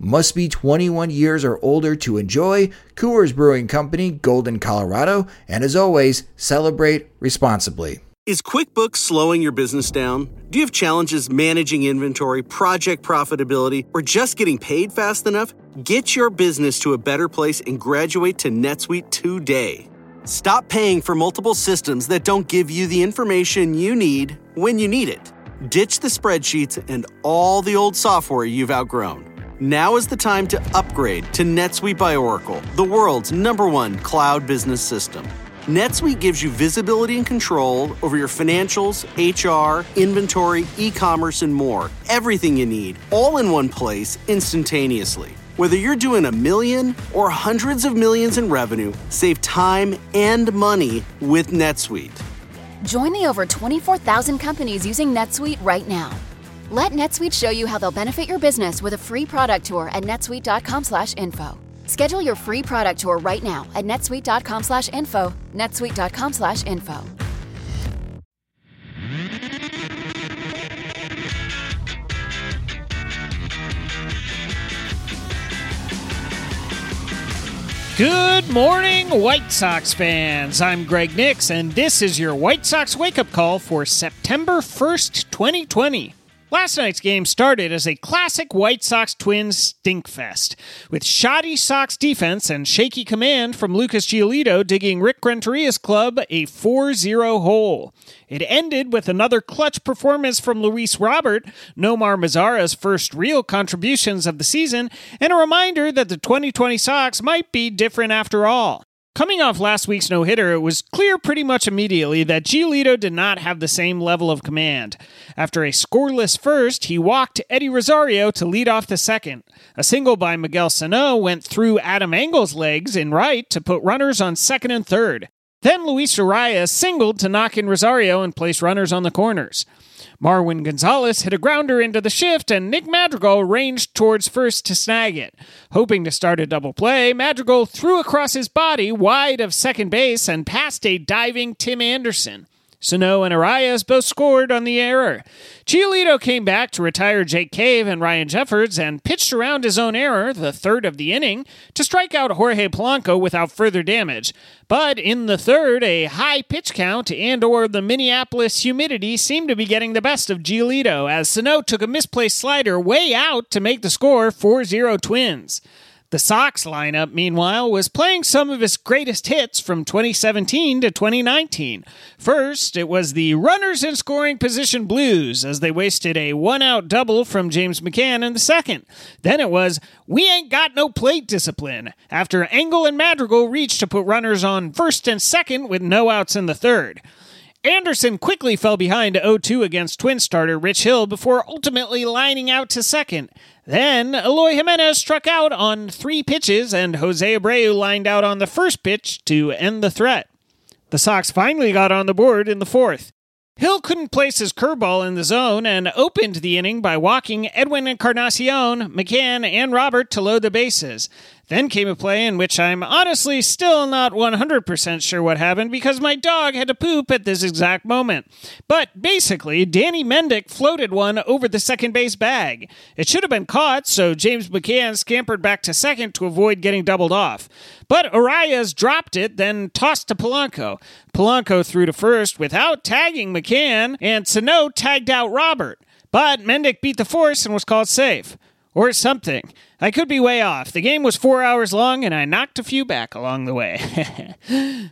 Must be 21 years or older to enjoy. Coors Brewing Company, Golden, Colorado. And as always, celebrate responsibly. Is QuickBooks slowing your business down? Do you have challenges managing inventory, project profitability, or just getting paid fast enough? Get your business to a better place and graduate to NetSuite today. Stop paying for multiple systems that don't give you the information you need when you need it. Ditch the spreadsheets and all the old software you've outgrown. Now is the time to upgrade to NetSuite by Oracle, the world's #1 cloud business system. NetSuite gives you visibility and control over your financials, HR, inventory, e-commerce, and more. Everything you need, all in one place, instantaneously. Whether you're doing $1 million or hundreds of millions in revenue, save time and money with NetSuite. Join the over 24,000 companies using NetSuite right now. Let NetSuite show you how they'll benefit your business with a free product tour at netsuite.com/info. Schedule your free product tour right now at netsuite.com/info, netsuite.com/info. Good morning, White Sox fans. I'm Greg Nix, and this is your White Sox wake-up call for September 1st, 2020. Last night's game started as a classic White Sox-Twins stinkfest, with shoddy Sox defense and shaky command from Lucas Giolito digging Rick Renteria's club a 4-0 hole. It ended with another clutch performance from Luis Robert, Nomar Mazara's first real contributions of the season, and a reminder that the 2020 Sox might be different after all. Coming off last week's no-hitter, it was clear pretty much immediately that Giolito did not have the same level of command. After a scoreless first, he walked Eddie Rosario to lead off the second. A single by Miguel Sano went through Adam Engel's legs in right to put runners on second and third. Then Luis Urias singled to knock in Rosario and place runners on the corners. Marwin Gonzalez hit a grounder into the shift, and Nick Madrigal ranged towards first to snag it. Hoping to start a double play, Madrigal threw across his body wide of second base and past a diving Tim Anderson. Sano and Arias both scored on the error. Giolito came back to retire Jake Cave and Ryan Jeffords and pitched around his own error, the third of the inning, to strike out Jorge Polanco without further damage. But in the third, a high pitch count and or the Minneapolis humidity seemed to be getting the best of Giolito, as Sano took a misplaced slider way out to make the score 4-0 Twins. The Sox lineup, meanwhile, was playing some of its greatest hits from 2017 to 2019. First, it was the runners in scoring position blues, as they wasted a one-out double from James McCann in the second. Then it was, we ain't got no plate discipline, after Engel and Madrigal reached to put runners on first and second with no outs in the third. Anderson quickly fell behind to 0-2 against Twin starter Rich Hill before ultimately lining out to second. Then Eloy Jimenez struck out on 3 pitches, and Jose Abreu lined out on the first pitch to end the threat. The Sox finally got on the board in the fourth. Hill couldn't place his curveball in the zone and opened the inning by walking Edwin Encarnacion, McCann, and Robert to load the bases. Then came a play in which I'm honestly still not 100% sure what happened because my dog had to poop at this exact moment. But basically, Danny Mendick floated one over the second base bag. It should have been caught, so James McCann scampered back to second to avoid getting doubled off. But Urias dropped it, then tossed to Polanco. Polanco threw to first without tagging McCann, and Sano tagged out Robert. But Mendick beat the force and was called safe. Or something. I could be way off. The game was 4 hours long, and I knocked a few back along the way.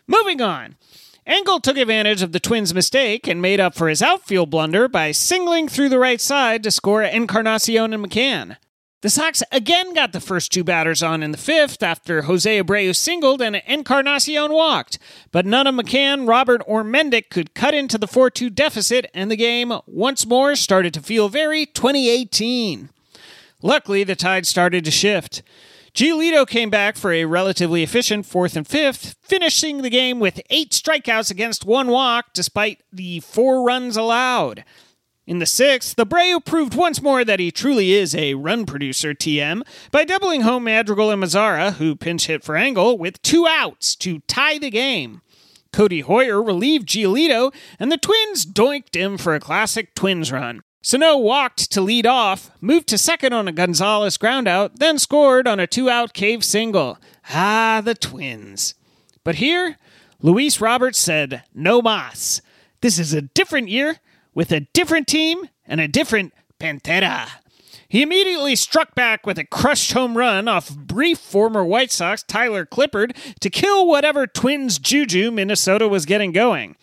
Moving on. Engel took advantage of the Twins' mistake and made up for his outfield blunder by singling through the right side to score Encarnacion and McCann. The Sox again got the first two batters on in the fifth after Jose Abreu singled and Encarnacion walked, but none of McCann, Robert, or Mendick could cut into the 4-2 deficit, and the game once more started to feel very 2018. Luckily, the tide started to shift. Giolito came back for a relatively efficient fourth and fifth, finishing the game with 8 strikeouts against 1 walk despite the 4 runs allowed. In the sixth, Abreu proved once more that he truly is a run producer TM by doubling home Madrigal and Mazara, who pinch hit for Engel, with 2 outs to tie the game. Cody Hoyer relieved Giolito, and the Twins doinked him for a classic Twins run. Sano walked to lead off, moved to second on a Gonzalez groundout, then scored on a 2-out Cave single. Ah, the Twins. But here, Luis Robert said, no mas. This is a different year, with a different team, and a different Pantera. He immediately struck back with a crushed home run off brief former White Sox Tyler Clippard to kill whatever Twins juju Minnesota was getting going.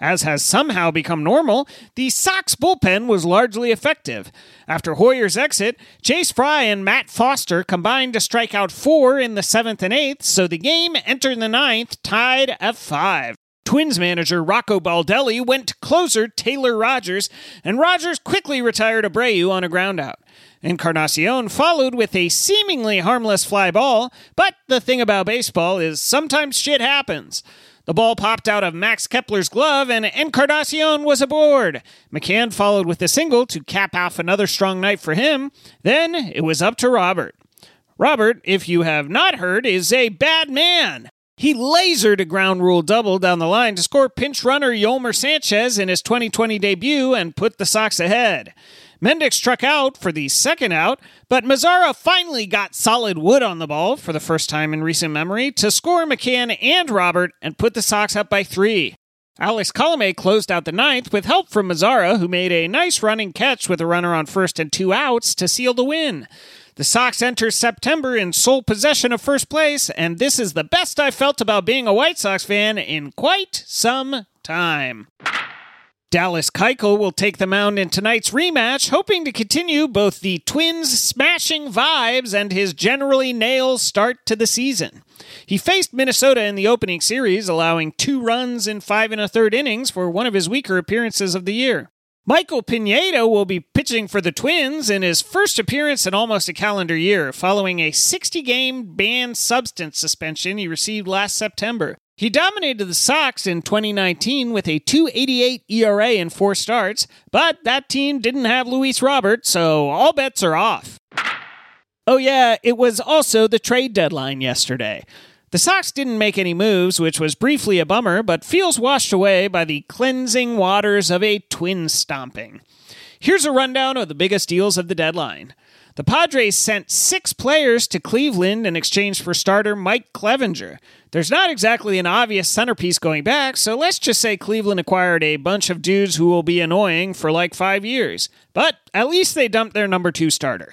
As has somehow become normal, the Sox bullpen was largely effective. After Hoyer's exit, Chase Fry and Matt Foster combined to strike out 4 in the 7th and 8th, so the game entered the 9th, tied at 5. Twins manager Rocco Baldelli went to closer Taylor Rogers, and Rogers quickly retired Abreu on a groundout. Encarnacion followed with a seemingly harmless fly ball, but the thing about baseball is sometimes shit happens. The ball popped out of Max Kepler's glove, and Encarnacion was aboard. McCann followed with a single to cap off another strong night for him. Then it was up to Robert. Robert, if you have not heard, is a bad man. He lasered a ground rule double down the line to score pinch runner Yolmer Sanchez in his 2020 debut and put the Sox ahead. Mendick struck out for the second out, but Mazara finally got solid wood on the ball for the first time in recent memory to score McCann and Robert and put the Sox up by 3. Alex Colomé closed out the ninth with help from Mazara, who made a nice running catch with a runner on first and 2 outs to seal the win. The Sox enter September in sole possession of first place, and this is the best I felt about being a White Sox fan in quite some time. Dallas Keuchel will take the mound in tonight's rematch, hoping to continue both the Twins' smashing vibes and his generally nails start to the season. He faced Minnesota in the opening series, allowing 2 runs in 5 1/3 innings for one of his weaker appearances of the year. Michael Pineda will be pitching for the Twins in his first appearance in almost a calendar year, following a 60-game banned substance suspension he received last September. He dominated the Sox in 2019 with a 2.88 ERA in 4 starts, but that team didn't have Luis Robert, so all bets are off. Oh yeah, it was also the trade deadline yesterday. The Sox didn't make any moves, which was briefly a bummer, but feels washed away by the cleansing waters of a Twin stomping. Here's a rundown of the biggest deals of the deadline. The Padres sent 6 players to Cleveland in exchange for starter Mike Clevinger. There's not exactly an obvious centerpiece going back, so let's just say Cleveland acquired a bunch of dudes who will be annoying for like 5 years. But at least they dumped their number 2 starter.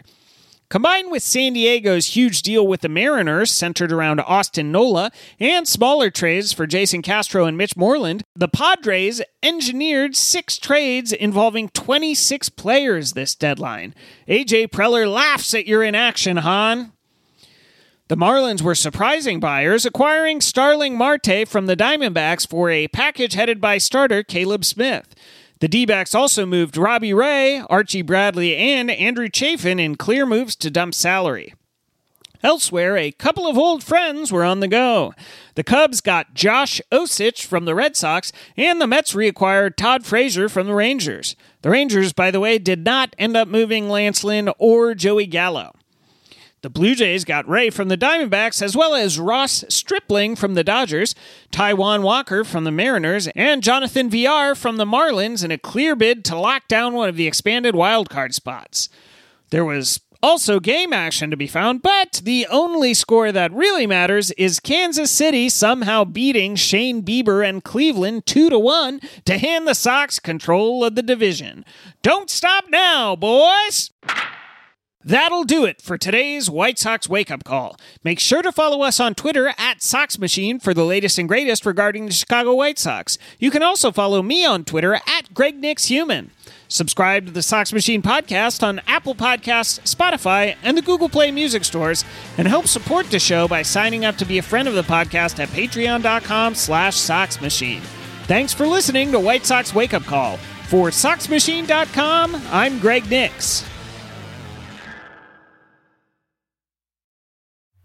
Combined with San Diego's huge deal with the Mariners, centered around Austin Nola, and smaller trades for Jason Castro and Mitch Moreland, the Padres engineered 6 trades involving 26 players this deadline. A.J. Preller laughs at your inaction, Han. The Marlins were surprising buyers, acquiring Starling Marte from the Diamondbacks for a package headed by starter Caleb Smith. The D-backs also moved Robbie Ray, Archie Bradley, and Andrew Chafin in clear moves to dump salary. Elsewhere, a couple of old friends were on the go. The Cubs got Josh Osich from the Red Sox, and the Mets reacquired Todd Frazier from the Rangers. The Rangers, by the way, did not end up moving Lance Lynn or Joey Gallo. The Blue Jays got Ray from the Diamondbacks, as well as Ross Stripling from the Dodgers, Taijuan Walker from the Mariners, and Jonathan Villar from the Marlins in a clear bid to lock down one of the expanded wildcard spots. There was also game action to be found, but the only score that really matters is Kansas City somehow beating Shane Bieber and Cleveland 2-1 to hand the Sox control of the division. Don't stop now, boys! That'll do it for today's White Sox wake-up call. Make sure to follow us on Twitter @SoxMachine for the latest and greatest regarding the Chicago White Sox. You can also follow me on Twitter @GregNixHuman. Subscribe to the Sox Machine podcast on Apple Podcasts, Spotify, and the Google Play Music stores, and help support the show by signing up to be a friend of the podcast at patreon.com/SoxMachine. Thanks for listening to White Sox Wake Up Call. For SoxMachine.com, I'm Greg Nix.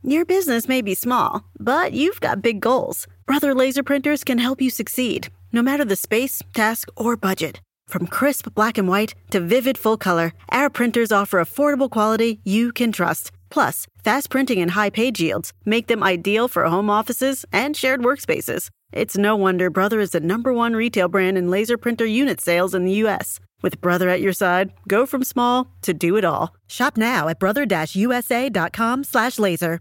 Your business may be small, but you've got big goals. Brother laser printers can help you succeed, no matter the space, task, or budget. From crisp black and white to vivid full color, our printers offer affordable quality you can trust. Plus, fast printing and high page yields make them ideal for home offices and shared workspaces. It's no wonder Brother is the #1 retail brand in laser printer unit sales in the U.S. With Brother at your side, go from small to do it all. Shop now at brother-usa.com/laser.